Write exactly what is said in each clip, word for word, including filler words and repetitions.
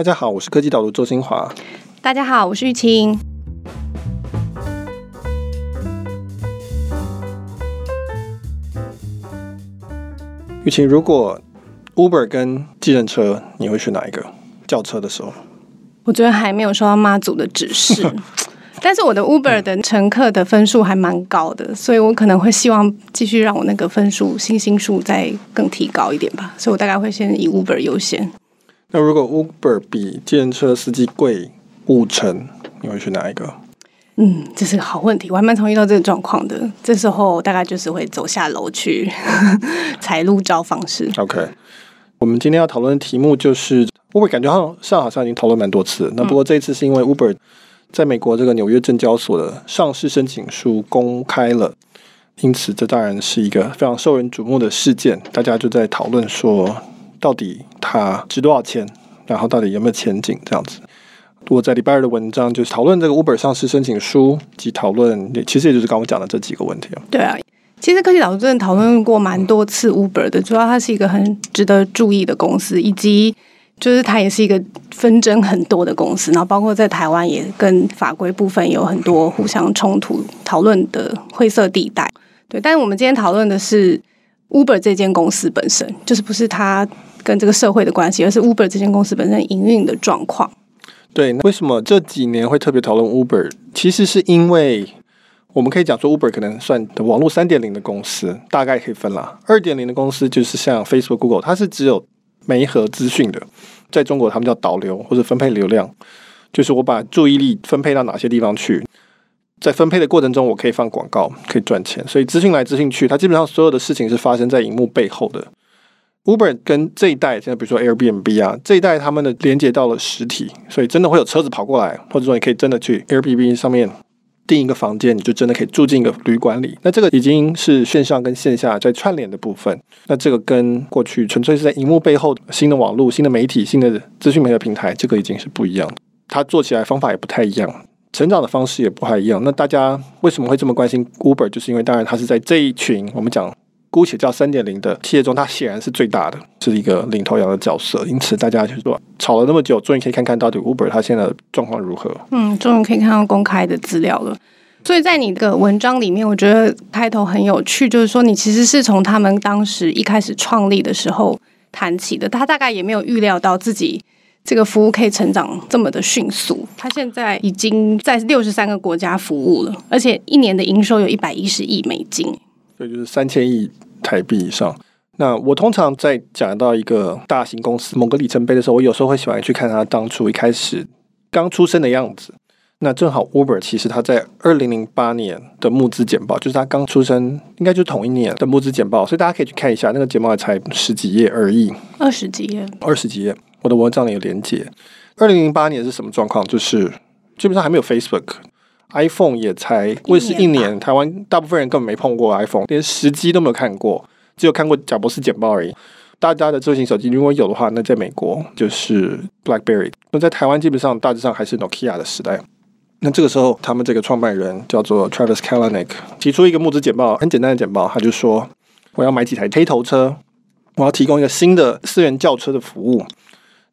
大家好，我是科技导读周新华。大家好，我是玉清。玉清，如果 Uber 跟计程车，你会选哪一个？叫车的时候，我觉得还没有收到妈祖的指示。但是我的 Uber 的乘客的分数还蛮高的，所以我可能会希望继续让我那个分数星星数再更提高一点吧，所以我大概会先以 Uber 优先。那如果 Uber 比计程车司机贵五成，你会选哪一个？嗯，这是个好问题，我还蛮常遇到这个状况的。这时候大概就是会走下楼去踩路招方式。 OK， 我们今天要讨论的题目就是 Uber， 感觉好像好像已经讨论蛮多次了，那不过这一次是因为 Uber 在美国这个纽约证交所的上市申请书公开了，因此这当然是一个非常受人瞩目的事件，大家就在讨论说到底它值多少钱，然后到底有没有前景这样子。我在礼拜二的文章就是讨论这个 Uber 上市申请书，及讨论其实也就是刚刚讲的这几个问题。对啊，其实科技导读真的讨论过蛮多次 Uber 的，主要它是一个很值得注意的公司，以及就是它也是一个纷争很多的公司，然后包括在台湾也跟法规部分有很多互相冲突讨论的灰色地带。对，但是我们今天讨论的是 Uber 这间公司本身，就是不是它跟这个社会的关系，而是 Uber 这间公司本身营运的状况。对，为什么这几年会特别讨论 Uber， 其实是因为我们可以讲说 Uber 可能算网络 三点零 的公司，大概可以分啦。 二点零 的公司就是像 Facebook、Google， 它是只有媒合资讯的，在中国他们叫导流或者分配流量，就是我把注意力分配到哪些地方去，在分配的过程中我可以放广告，可以赚钱，所以资讯来资讯去，它基本上所有的事情是发生在荧幕背后的。 Uber 跟这一代现在比如说 Airbnb 啊，这一代他们的连接到了实体，所以真的会有车子跑过来，或者说你可以真的去 Airbnb 上面订一个房间，你就真的可以住进一个旅馆里。那这个已经是线上跟线下在串联的部分，那这个跟过去纯粹是在荧幕背后新的网络、新的媒体、新的资讯媒体平台，这个已经是不一样的，它做起来方法也不太一样，成长的方式也不太一样。那大家为什么会这么关心 Uber， 就是因为当然它是在这一群我们讲姑且叫 三点零 的企业中，它显然是最大的，是一个领头羊的角色，因此大家就说吵了那么久，终于可以看看到底 Uber 它现在的状况如何。嗯，终于可以看到公开的资料了。所以在你的文章里面，我觉得开头很有趣，就是说你其实是从他们当时一开始创立的时候谈起的，他大概也没有预料到自己这个服务可以成长这么的迅速，他现在已经在六十三个国家服务了，而且一年的营收有一百一十亿美金，所以就是三千亿台币以上。那我通常在讲到一个大型公司某个里程碑的时候，我有时候会喜欢去看它当初一开始刚出生的样子。那正好 Uber 其实它在二零零八年的募资简报，就是它刚出生应该就是同一年的募资简报，所以大家可以去看一下，那个简报才十几页而已，二十几页，二十几页。我的文章里有连结。二零零八年是什么状况？就是基本上还没有 Facebook。iPhone 也才为是一年，台湾大部分人根本没碰过 iPhone， 连时机都没有看过，只有看过贾博士简报而已。大家的智慧型手机如果有的话，那在美国就是 Blackberry， 那在台湾基本上大致上还是 Nokia 的时代。那这个时候他们这个创办人叫做 Travis Kalanick 提出一个募资简报，很简单的简报，他就说我要买几台黑头车，我要提供一个新的私人轿车的服务。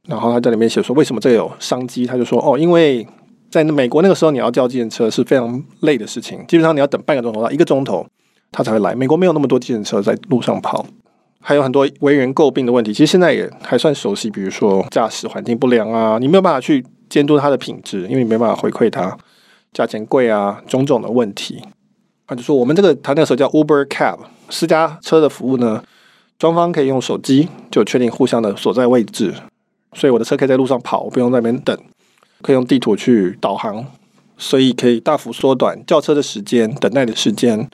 然后他在里面写说为什么这有商机，他就说哦，因为在美国那个时候你要叫计程车是非常累的事情，基本上你要等半个钟头到一个钟头它才会来，美国没有那么多计程车在路上跑，还有很多为人诟病的问题，其实现在也还算熟悉，比如说驾驶环境不良啊，你没有办法去监督它的品质，因为你没办法回馈它，价钱贵啊，种种的问题。他就说我们这个他那个时候叫 UberCab 私家车的服务呢，双方可以用手机就确定互相的所在位置，所以我的车可以在路上跑，我不用在那边等，可以用地图去导航，所以可以大幅缩短叫车的时间、等待的时间，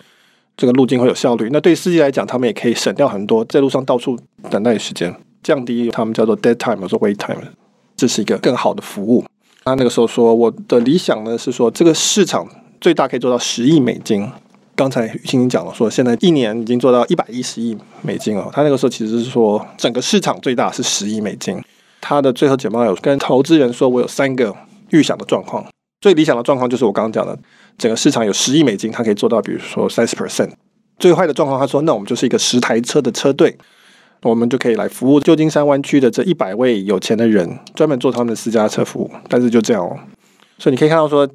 这个路径会有效率。那对司机来讲，他们也可以省掉很多在路上到处等待的时间，降低他们叫做 dead time 或者 wait time， 这是一个更好的服务。他那个时候说，我的理想呢是说，这个市场最大可以做到十亿美金。刚才于青青讲了说，现在一年已经做到一百一十亿美金哦。他那个时候其实是说，整个市场最大是十亿美金。他的最后简报有跟投资人说，我有三个预想的状况，最理想的状况就是我刚刚讲的整个市场有十亿美金，他可以做到比如说 百分之三十， 最坏的状况他说那我们就是一个十台车的车队，我们就可以来服务旧金山湾区的这一百位有钱的人，专门做他们的私家车服务。但是就这样哦，所以你可以看到说，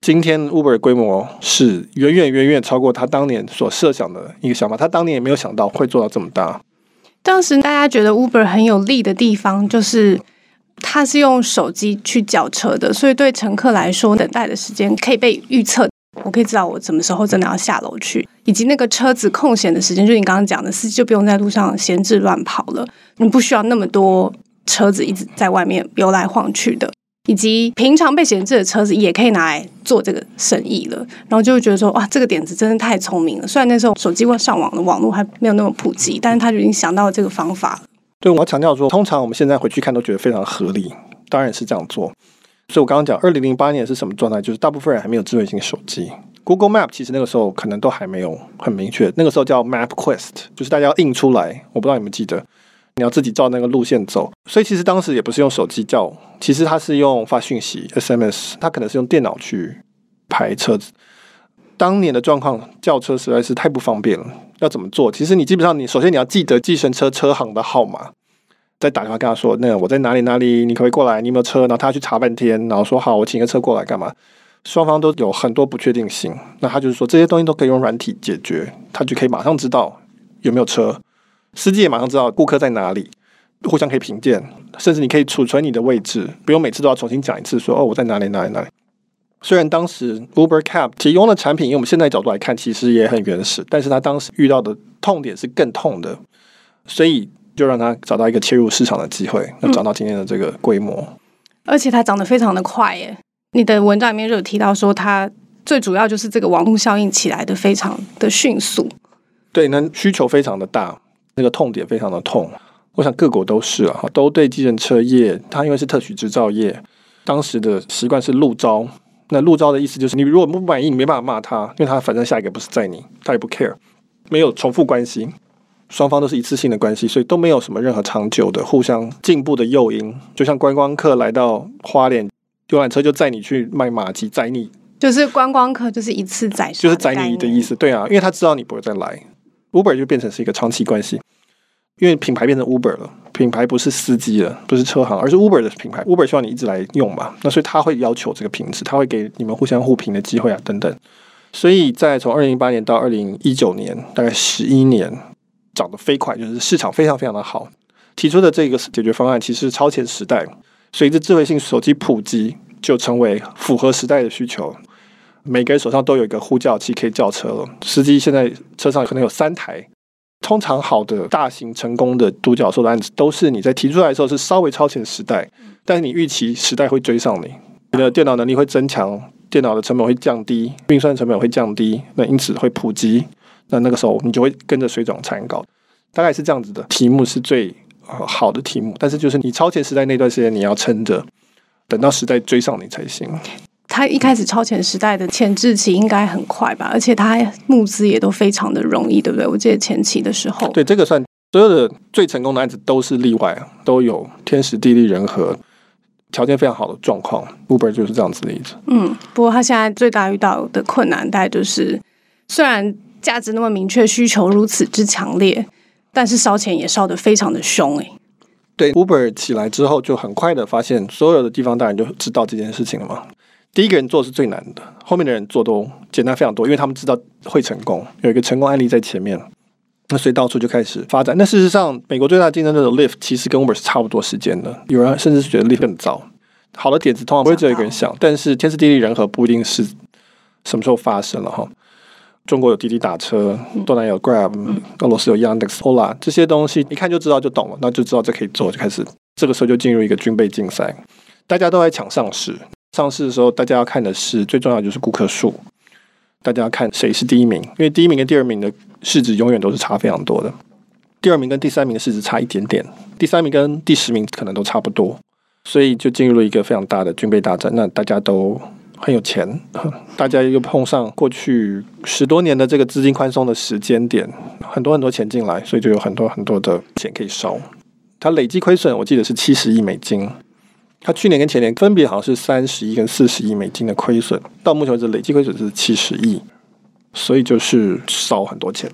今天 Uber 的规模是远远远远超过他当年所设想的一个想法，他当年也没有想到会做到这么大。当时大家觉得 Uber 很有利的地方就是它是用手机去叫车的，所以对乘客来说，等待的时间可以被预测，我可以知道我什么时候真的要下楼去，以及那个车子空闲的时间，就你刚刚讲的，司机就不用在路上闲置乱跑了，你不需要那么多车子一直在外面游来晃去的，以及平常被闲置的车子也可以拿来做这个生意了。然后就会觉得说，哇，这个点子真的太聪明了。虽然那时候手机上网的网络还没有那么普及，但是他就已经想到了这个方法了。对，我要强调说，通常我们现在回去看都觉得非常合理，当然是这样做。所以我刚刚讲二零零八年是什么状态，就是大部分人还没有智慧型手机， Google Map 其实那个时候可能都还没有很明确，那个时候叫 MapQuest， 就是大家要印出来，我不知道你们记得，你要自己照那个路线走。所以其实当时也不是用手机叫，其实它是用发讯息 S M S， 它可能是用电脑去排车子。当年的状况，叫车实在是太不方便了。要怎么做？其实你基本上你首先你要记得计程车车行的号码，再打电话跟他说，那我在哪里哪里，你可不可以过来？你有没有车？然后他去查半天，然后说好，我请个车过来干嘛？双方都有很多不确定性。那他就是说这些东西都可以用软体解决，他就可以马上知道有没有车，司机也马上知道顾客在哪里，互相可以评鉴，甚至你可以储存你的位置，不用每次都要重新讲一次说哦我在哪里哪里哪里。虽然当时 UberCab 提供的产品，因为我们现在角度来看其实也很原始，但是他当时遇到的痛点是更痛的，所以就让他找到一个切入市场的机会，能找到今天的这个规模、嗯、而且它长得非常的快耶。你的文章里面就有提到说，它最主要就是这个网络效应起来的非常的迅速。对，那需求非常的大，那个痛点非常的痛，我想各国都是啊，都对计程车业，它因为是特许制造业，当时的习惯是路招。那路招的意思就是你如果不满意，你没办法骂他，因为他反正下一个不是在你，他也不 care， 没有重复关系，双方都是一次性的关系，所以都没有什么任何长久的互相进步的诱因。就像观光客来到花莲，游览车就载你去卖马吉，载你就是观光客，就是一次载就是载你的意思。对啊，因为他知道你不会再来。 Uber 就变成是一个长期关系，因为品牌变成 Uber 了，品牌不是司机了，不是车行，而是 Uber 的品牌。 Uber 希望你一直来用嘛，那所以他会要求这个品质，他会给你们互相互评的机会啊等等。所以在从二零零八年到二零一九年大概十一年涨得飞快，就是市场非常非常的好。提出的这个解决方案其实是超前时代，随着智慧型手机普及就成为符合时代的需求，每个人手上都有一个呼叫器可以叫车了。司机现在车上可能有三台。通常好的大型成功的独角兽的案子，都是你在提出来的时候是稍微超前时代，但是你预期时代会追上你，你的电脑能力会增强，电脑的成本会降低，运算成本会降低，那因此会普及，那那个时候你就会跟着水涨船高。大概是这样子的题目是最、呃、好的题目，但是就是你超前时代那段时间你要撑着，等到时代追上你才行。他一开始超前时代的前置期应该很快吧，而且他募资也都非常的容易，对不对？我记得前期的时候，对，这个算所有的最成功的案子都是例外，都有天时地利人和条件非常好的状况。 Uber 就是这样子的例子。嗯，不过他现在最大遇到的困难大概就是，虽然价值那么明确，需求如此之强烈，但是烧钱也烧得非常的凶耶。对， Uber 起来之后就很快的发现所有的地方大人就知道这件事情了嘛。第一个人做是最难的，后面的人做都简单非常多，因为他们知道会成功，有一个成功案例在前面，那所以到处就开始发展。那事实上美国最大的竞争对手 Lyft 其实跟 Uber 是差不多时间的，有人甚至是觉得 Lyft 更早。好的点子通常不会只有一个人想，但是天时地利人和不一定是什么时候发生了哈。中国有滴滴打车，东南亚有 Grab， 俄罗斯有 Yandex、Ola， 这些东西一看就知道就懂了，那就知道这可以做，就开始这个时候就进入一个军备竞赛，大家都在抢上市。上市的时候大家要看的是最重要的就是顾客数，大家要看谁是第一名，因为第一名跟第二名的市值永远都是差非常多的，第二名跟第三名的市值差一点点，第三名跟第十名可能都差不多，所以就进入了一个非常大的军备大战。那大家都很有钱，大家又碰上过去十多年的这个资金宽松的时间点，很多很多钱进来，所以就有很多很多的钱可以烧。它累计亏损我记得是七十亿美金，他去年跟前年分别好像是三十亿跟四十亿美金的亏损，到目前为止累计亏损是七十亿。所以就是少很多钱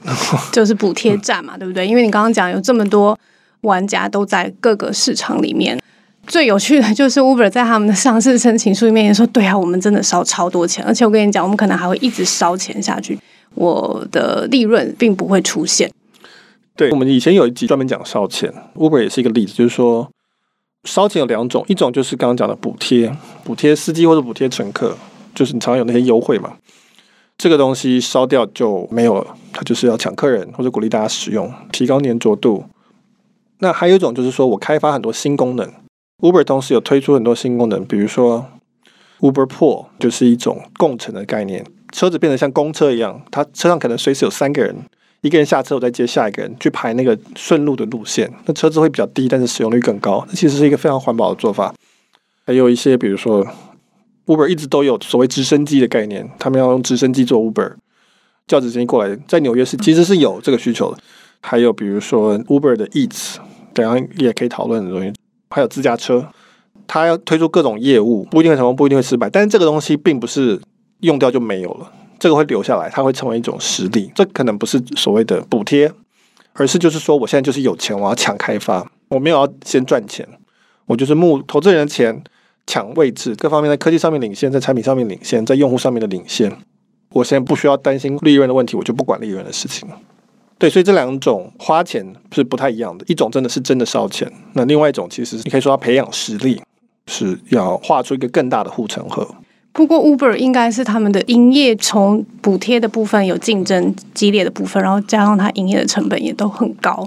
就是补贴站嘛、嗯、对不对？因为你刚刚讲有这么多玩家都在各个市场里面，最有趣的就是 Uber 在他们的上市申请书里面也说，对啊，我们真的烧超多钱，而且我跟你讲，我们可能还会一直烧钱下去，我的利润并不会出现。对，我们以前有一集专门讲烧钱， Uber 也是一个例子，就是说烧钱有两种，一种就是刚刚讲的补贴，补贴司机或者补贴乘客，就是你常常有那些优惠嘛，这个东西烧掉就没有了，它就是要抢客人或者鼓励大家使用，提高粘着度。那还有一种就是说我开发很多新功能， Uber 同时有推出很多新功能，比如说 Uber Pro 就是一种共乘的概念，车子变得像公车一样，它车上可能随时有三个人，一个人下车我再接下一个人去排那个顺路的路线，那车子会比较低，但是使用率更高，那其实是一个非常环保的做法。还有一些比如说 Uber 一直都有所谓直升机的概念，他们要用直升机做 Uber， 叫直升机过来，在纽约市其实是有这个需求的。还有比如说 Uber 的 Eats， 等一下也可以讨论的东西。还有自驾车，它要推出各种业务，不一定会成功，不一定会失败，但是这个东西并不是用掉就没有了，这个会留下来，它会成为一种实力。这可能不是所谓的补贴，而是就是说我现在就是有钱，我要抢开发，我没有要先赚钱，我就是募投资人的钱，抢位置，各方面在科技上面领先，在产品上面领先，在用户上面的领先，我现在不需要担心利润的问题，我就不管利润的事情了。对，所以这两种花钱是不太一样的，一种真的是真的烧钱，那另外一种其实你可以说要培养实力，是要画出一个更大的护城河。不过 Uber 应该是他们的营业从补贴的部分有竞争激烈的部分，然后加上它营业的成本也都很高，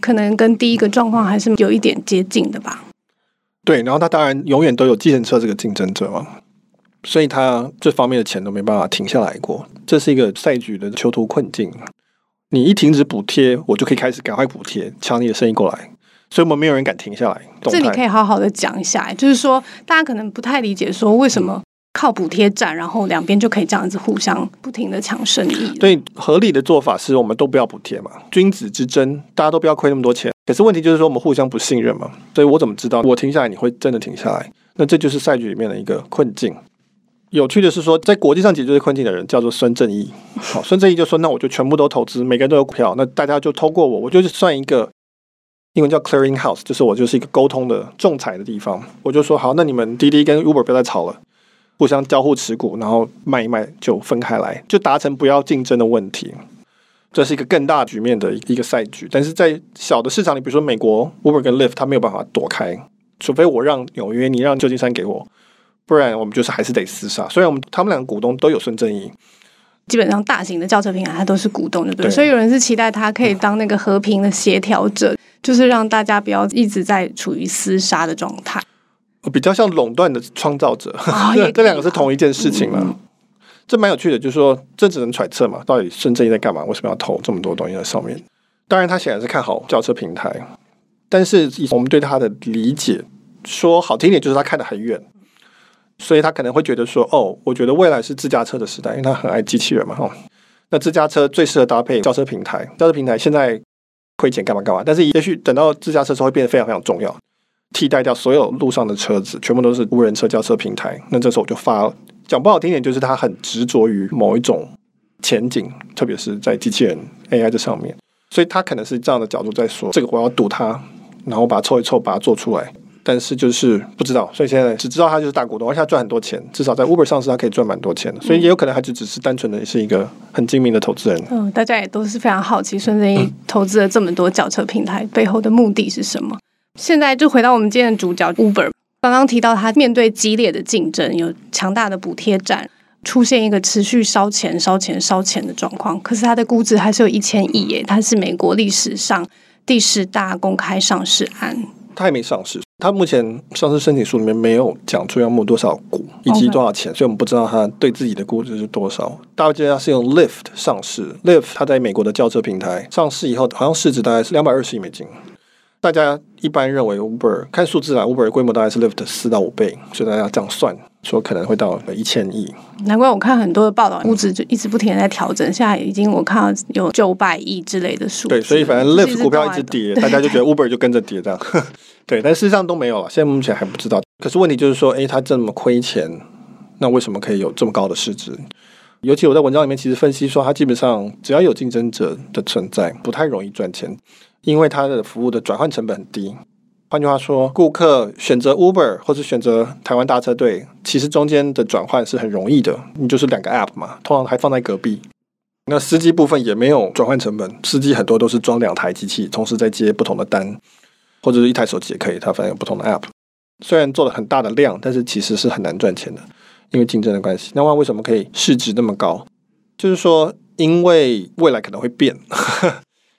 可能跟第一个状况还是有一点接近的吧。对，然后它当然永远都有计程车这个竞争者嘛，所以它这方面的钱都没办法停下来过，这是一个赛局的囚徒困境。你一停止补贴，我就可以开始赶快补贴，抢你的生意过来，所以我们没有人敢停下来。这你可以好好的讲一下，就是说大家可能不太理解说为什么靠补贴战，然后两边就可以这样子互相不停的抢生意。对，合理的做法是我们都不要补贴嘛，君子之争，大家都不要亏那么多钱，可是问题就是说我们互相不信任嘛，所以我怎么知道我停下来你会真的停下来？那这就是赛局里面的一个困境。有趣的是说，在国际上解决困境的人叫做孙正义。好，孙正义就说，那我就全部都投资，每个人都有股票，那大家就透过我，我就是算一个英文叫 clearing house， 就是我就是一个沟通的仲裁的地方。我就说好，那你们滴滴跟 Uber 不要再吵了，互相交互持股，然后卖一卖就分开来，就达成不要竞争的问题。这是一个更大局面的一个赛局，但是在小的市场里，比如说美国 Uber 跟 Lyft 它没有办法躲开，除非我让纽约，你让旧金山给我，不然我们就是还是得厮杀。虽然我们他们两个股东都有孙正义，基本上大型的轿车品牌它都是股东，对不对？所以有人是期待它可以当那个和平的协调者、嗯、就是让大家不要一直在处于厮杀的状态，比较像垄断的创造者、哦、这两个是同一件事情嘛、嗯、这蛮有趣的，就是说这只能揣测嘛，到底孙正义在干嘛，为什么要投这么多东西在上面？当然他显然是看好轿车平台，但是我们对他的理解说好听一点就是他看得很远，所以他可能会觉得说，哦，我觉得未来是自驾车的时代，因为他很爱机器人嘛、哦、那自驾车最适合搭配轿车平台，轿车平台现在亏钱干嘛干嘛，但是也许等到自驾车时候会变得非常非常重要，替代掉所有路上的车子，全部都是无人车轿车平台，那这时候我就发了。讲不好听点就是他很执着于某一种前景，特别是在机器人 A I 这上面，所以他可能是这样的角度在说，这个我要赌它，然后把它凑一凑把它做出来，但是就是不知道，所以现在只知道他就是大股东，而且他赚很多钱，至少在 Uber 上市他可以赚蛮多钱的，所以也有可能他就只是单纯的是一个很精明的投资人。嗯，大家也都是非常好奇孙正义投资了这么多轿车平台、嗯、背后的目的是什么。现在就回到我们今天的主角 Uber， 刚刚提到他面对激烈的竞争，有强大的补贴战，出现一个持续烧钱烧钱烧钱的状况，可是他的估值还是有一千亿耶，他是美国历史上第十大公开上市案。他还没上市，他目前上市申请书里面没有讲出要募多少股以及多少钱、okay. 所以我们不知道他对自己的估值是多少。大家记得他是用 Lyft 上市， Lyft 他在美国的轿车平台上市以后好像市值大概是两百二十亿美金，大家一般认为 Uber 看数字啦， Uber 的规模大概是 Lyft 四到五倍，所以大家这样算说可能会到一千亿。难怪我看很多的报道估值就一直不停的在调整，现在已经我看到有九百亿之类的数字。对，所以反正 Lyft 股票一直跌，大家就觉得 Uber 就跟着跌这样对，但事实上都没有了，现在目前还不知道。可是问题就是说，哎，他这么亏钱，那为什么可以有这么高的市值？尤其我在文章里面其实分析说，它基本上只要有竞争者的存在，不太容易赚钱，因为它的服务的转换成本很低。换句话说，顾客选择 Uber 或是选择台湾大车队，其实中间的转换是很容易的，你就是两个 App 嘛，通常还放在隔壁。那司机部分也没有转换成本，司机很多都是装两台机器，同时在接不同的单，或者是一台手机也可以，它反正有不同的 App。虽然做了很大的量，但是其实是很难赚钱的，因为竞争的关系。那为什么可以市值那么高？就是说，因为未来可能会变。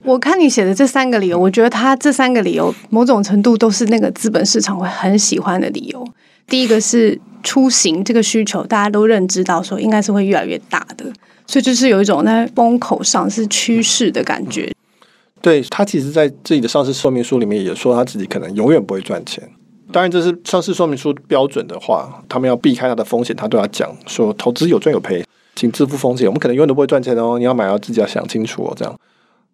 我看你写的这三个理由，我觉得它这三个理由某种程度都是那个资本市场会很喜欢的理由。第一个是出行这个需求，大家都认知到说应该是会越来越大的，所以就是有一种在风口上是趋势的感觉。对，他其实在自己的上市说明书里面也说他自己可能永远不会赚钱。当然这是上市说明书标准的话，他们要避开他的风险，他对他讲说投资有赚有赔，请自负风险，我们可能永远都不会赚钱哦，你要买要自己要想清楚哦，这样。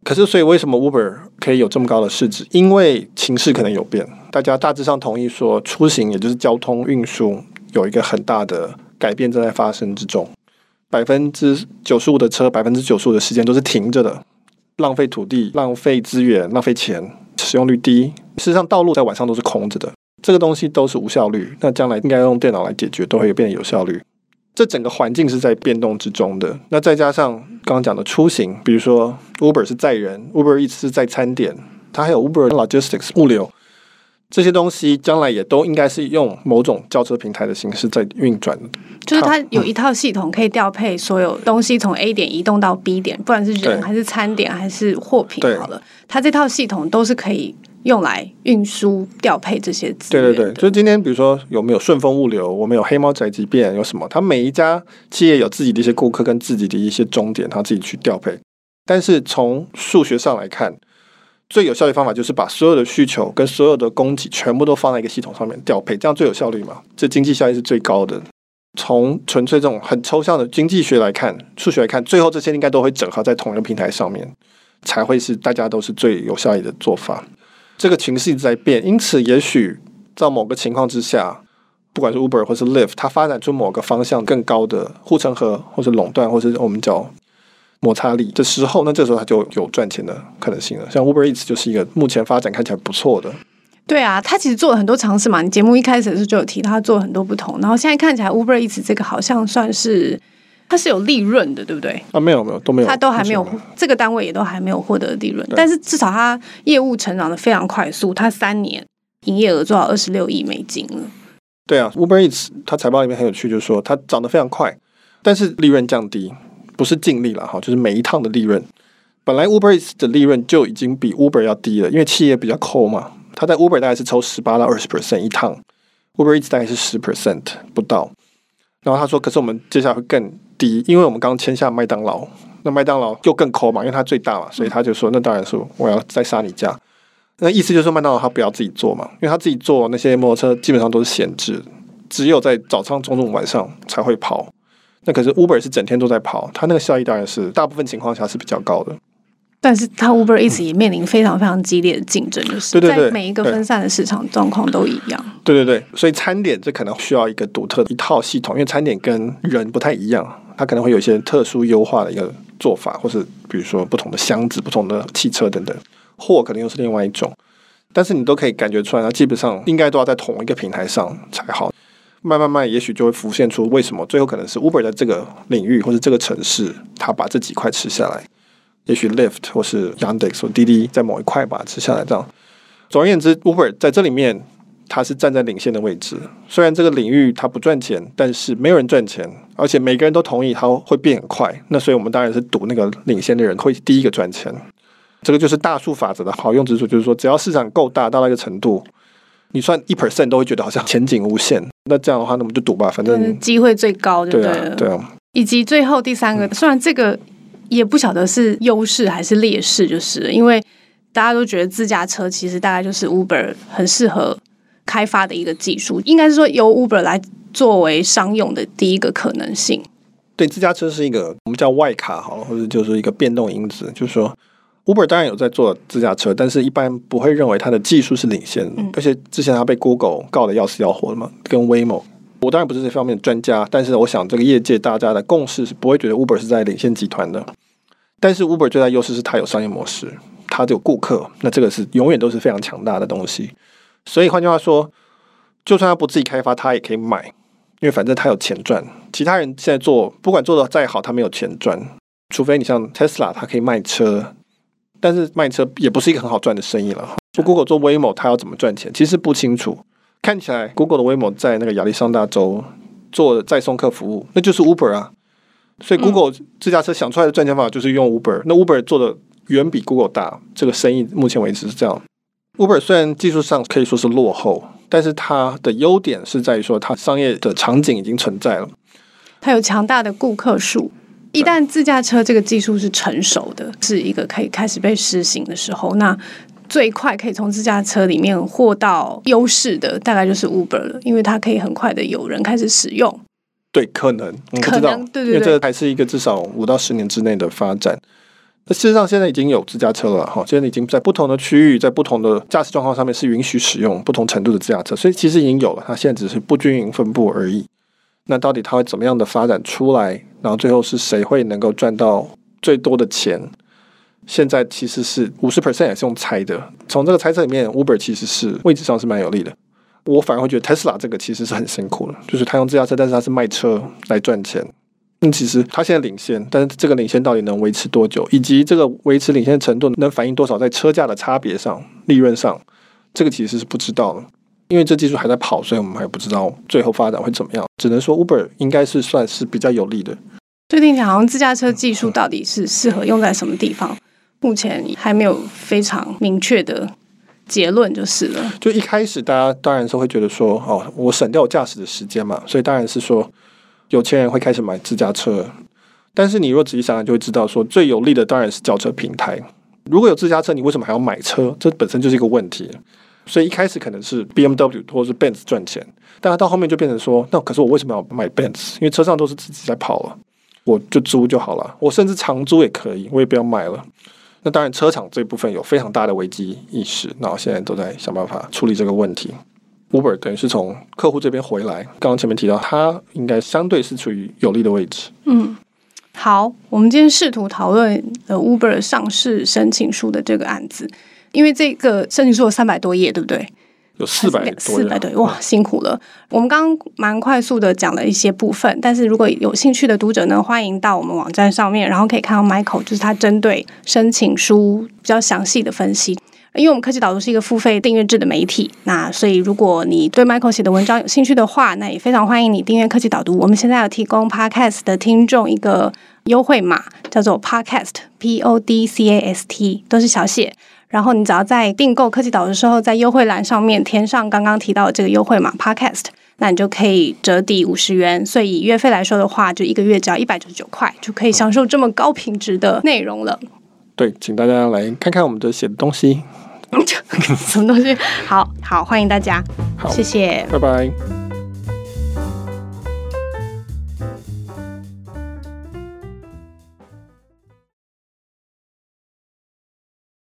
可是所以为什么 Uber 可以有这么高的市值？因为情势可能有变，大家大致上同意说出行也就是交通运输有一个很大的改变正在发生之中， 百分之九十五 的车 百分之九十五 的时间都是停着的，浪费土地，浪费资源，浪费钱，使用率低，事实上道路在晚上都是空着的，这个东西都是无效率，那将来应该用电脑来解决，都会变得有效率。这整个环境是在变动之中的。那再加上刚刚讲的出行，比如说 Uber 是载人， Uber Eats 是载餐点，它还有 Uber Logistics 物流，这些东西将来也都应该是用某种轿车平台的形式在运转，就是它有一套系统可以调配所有东西从 A 点移动到 B 点，不管是人还是餐点还是货品好了，它这套系统都是可以用来运输调配这些资源。对对对，就是今天比如说有没有顺丰物流，我们有黑猫宅急便，有什么，它每一家企业有自己的一些顾客跟自己的一些终点，它自己去调配。但是从数学上来看，最有效的方法就是把所有的需求跟所有的供给全部都放在一个系统上面调配，这样最有效率嘛，这经济效益是最高的。从纯粹这种很抽象的经济学来看，数学来看，最后这些应该都会整合在同一个平台上面，才会是大家都是最有效益的做法。这个情势一直在变，因此也许在某个情况之下，不管是 Uber 或是 Lyft， 它发展出某个方向更高的护城河，或是垄断，或是我们叫摩擦力的时候，那这时候它就有赚钱的可能性了。像 Uber Eats 就是一个目前发展看起来不错的。对啊，它其实做了很多尝试嘛，你节目一开始的时候就有提它做了很多不同，然后现在看起来 Uber Eats 这个好像算是它是有利润的，对不对？啊，没有没有都没有，它都还没有，这个单位也都还没有获得利润，但是至少它业务成长的非常快速，它三年营业额做到二十六亿美金了。对啊 ，Uber Eats 它财报里面很有趣，就是说它涨得非常快，但是利润降低，不是净利啦，就是每一趟的利润。本来 Uber Eats 的利润就已经比 Uber 要低了，因为企业比较抠嘛，它在 Uber 大概是抽十八到百分之二十 一趟 ，Uber Eats 大概是 百分之十 不到。然后他说，可是我们接下来会更低，因为我们刚签下麦当劳，那麦当劳又更抠嘛，因为它最大嘛，所以他就说那当然是我要再杀你价。那意思就是说麦当劳他不要自己做嘛，因为他自己做那些摩托车基本上都是闲置，只有在早上、中午、晚上才会跑。那可是 Uber 是整天都在跑，他那个效益当然是大部分情况下是比较高的。但是他 Uber 一直也面临非常非常激烈的竞争，就是在每一个分散的市场状况都一样。对对对，所以餐点这可能需要一个独特的一套系统，因为餐点跟人不太一样，它可能会有一些特殊优化的一个做法，或是比如说不同的箱子、不同的汽车等等，货可能又是另外一种。但是你都可以感觉出来，它基本上应该都要在同一个平台上才好。慢慢慢，也许就会浮现出为什么最后可能是 Uber 在这个领域或是这个城市，它把这几块吃下来。也许 Lyft 或是 Yandex 或滴滴在某一块吧吃下来，这样。总而言之 ，Uber 在这里面它是站在领先的位置。虽然这个领域它不赚钱，但是没有人赚钱，而且每个人都同意它会变很快。那所以我们当然是赌那个领先的人会第一个赚钱。这个就是大数法则的好用之处，就是说只要市场够大，大到一个程度，你算 百分之一 都会觉得好像前景无限。那这样的话，那我们就赌吧，反正机会最高就对了，对啊，对啊。以及最后第三个，嗯、虽然这个。也不晓得是优势还是劣势，就是因为大家都觉得自驾车其实大概就是 Uber 很适合开发的一个技术，应该是说由 Uber 来作为商用的第一个可能性。对，自驾车是一个我们叫外卡好了，或者就是一个变动因子，就是说 Uber 当然有在做自驾车，但是一般不会认为它的技术是领先、嗯、而且之前它被 Google 告得要死要活的嘛，跟 Waymo 我当然不是这方面的专家，但是我想这个业界大家的共识是不会觉得 Uber 是在领先集团的。但是 Uber 最大优势是它有商业模式，它有顾客，那这个是永远都是非常强大的东西。所以换句话说，就算他不自己开发，他也可以买，因为反正他有钱赚。其他人现在做，不管做的再好，他没有钱赚，除非你像 Tesla， 他可以卖车，但是卖车也不是一个很好赚的生意了。Google 做 Waymo， 他要怎么赚钱，其实不清楚。看起来 Google 的 Waymo 在那个亚利桑那州做再送客服务，那就是 Uber 啊。所以 Google 自驾车想出来的赚钱法就是用 Uber， 那 Uber 做的远比 Google 大，这个生意目前为止是这样。 Uber 虽然技术上可以说是落后，但是它的优点是在于说它商业的场景已经存在了，它有强大的顾客数。一旦自驾车这个技术是成熟的，是一个可以开始被实行的时候，那最快可以从自驾车里面获到优势的大概就是 Uber 了，因为它可以很快的有人开始使用。对，可能我不知道，对对对，因为这还是一个至少五到十年之内的发展。那事实上现在已经有自驾车了哈，现在已经在不同的区域，在不同的驾驶状况上面是允许使用不同程度的自驾车，所以其实已经有了，它现在只是不均匀分布而已。那到底它会怎么样的发展出来，然后最后是谁会能够赚到最多的钱，现在其实是 百分之五十 也是用猜的。从这个猜测里面 Uber 其实是位置上是蛮有利的，我反而会觉得 Tesla 这个其实是很辛苦的，就是他用自驾车，但是他是卖车来赚钱。那、嗯、其实他现在领先，但是这个领先到底能维持多久，以及这个维持领先程度能反映多少在车价的差别上、利润上，这个其实是不知道的，因为这技术还在跑，所以我们还不知道最后发展会怎么样。只能说 Uber 应该是算是比较有利的。最近好像自驾车技术到底是适合用在什么地方，嗯、目前还没有非常明确的结论就是了。就一开始大家当然是会觉得说，哦，我省掉我驾驶的时间嘛，所以当然是说有钱人会开始买自驾车。但是你若仔细想想就会知道说，最有利的当然是轿车平台。如果有自驾车，你为什么还要买车？这本身就是一个问题。所以一开始可能是 B M W 或者是 Benz 赚钱，但是到后面就变成说，那可是我为什么要买 Benz？ 因为车上都是自己在跑了，我就租就好了，我甚至长租也可以，我也不要买了。那当然车厂这部分有非常大的危机意识，然后现在都在想办法处理这个问题。 Uber 等于是从客户这边回来，刚刚前面提到它应该相对是处于有利的位置。嗯，好，我们今天试图讨论 Uber 上市申请书的这个案子，因为这个申请书有三百多页对不对？有四百多页，对，哇，辛苦了。我们刚刚蛮快速的讲了一些部分，但是如果有兴趣的读者呢，欢迎到我们网站上面，然后可以看到 Michael 就是他针对申请书比较详细的分析。因为我们科技导读是一个付费订阅制的媒体，那所以如果你对 Michael 写的文章有兴趣的话，那也非常欢迎你订阅科技导读。我们现在有提供 Podcast 的听众一个优惠码，叫做 Podcast P O D C A S T， 都是小写。然后你只要在订购科技岛的时候，在优惠栏上面填上刚刚提到的这个优惠码 Podcast， 那你就可以折抵五十元。所以以月费来说的话，就一个月只要一百九十九块，就可以享受这么高品质的内容了。对，请大家来看看我们的写的东西，什么东西？好好欢迎大家，谢谢，拜拜。